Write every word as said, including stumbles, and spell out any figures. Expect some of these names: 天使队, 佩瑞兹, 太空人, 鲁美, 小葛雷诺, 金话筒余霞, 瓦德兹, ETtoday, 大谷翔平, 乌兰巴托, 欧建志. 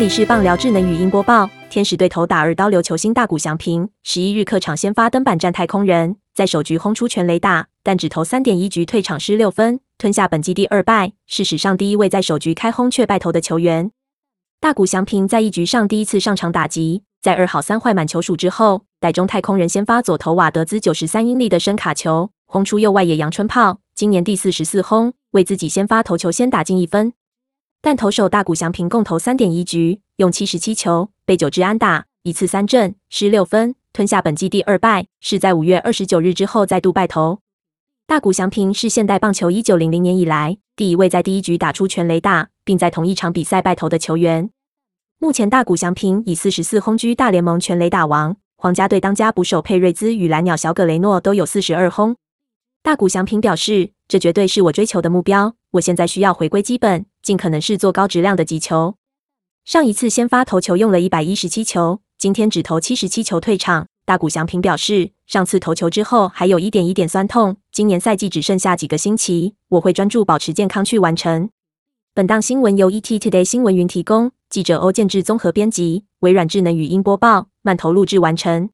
里是棒聊智能语音播报。天使队头打二刀流球星大谷翔平，十一日客场先发登板战太空人，在首局轰出全垒打，但只投 三点一 局退场失六分，吞下本季第二败，是史上第一位在首局开轰却败投的球员。大谷翔平在一局上第一次上场打击，在二好三坏满球数之后，逮中太空人先发左投瓦德兹九十三英里的深卡球，轰出右外野阳春炮，今年第四十四轰，为自己先发投球先打进一分。但投手大谷翔平共投 三点一 局，用七十七球被九支安打，一次三振失六分，吞下本季第二败，是在五月二十九日之后再度败投。大谷翔平是现代棒球一九零零年以来第一位在第一局打出全垒打，并在同一场比赛败投的球员。目前大谷翔平以四十四轰居大联盟全垒打王，皇家队当家捕手佩瑞兹与蓝鸟小葛雷诺都有四十二轰。大谷翔平表示，这绝对是我追求的目标，我现在需要回归基本，尽可能是做高质量的击球。上一次先发投球用了一百一十七球，今天只投七十七球退场。大谷翔平表示，上次投球之后还有一点一点酸痛，今年赛季只剩下几个星期，我会专注保持健康去完成。本档新闻由 E T Today 新闻云提供，记者欧建志综合编辑，微软智能语音播报，慢投录制完成。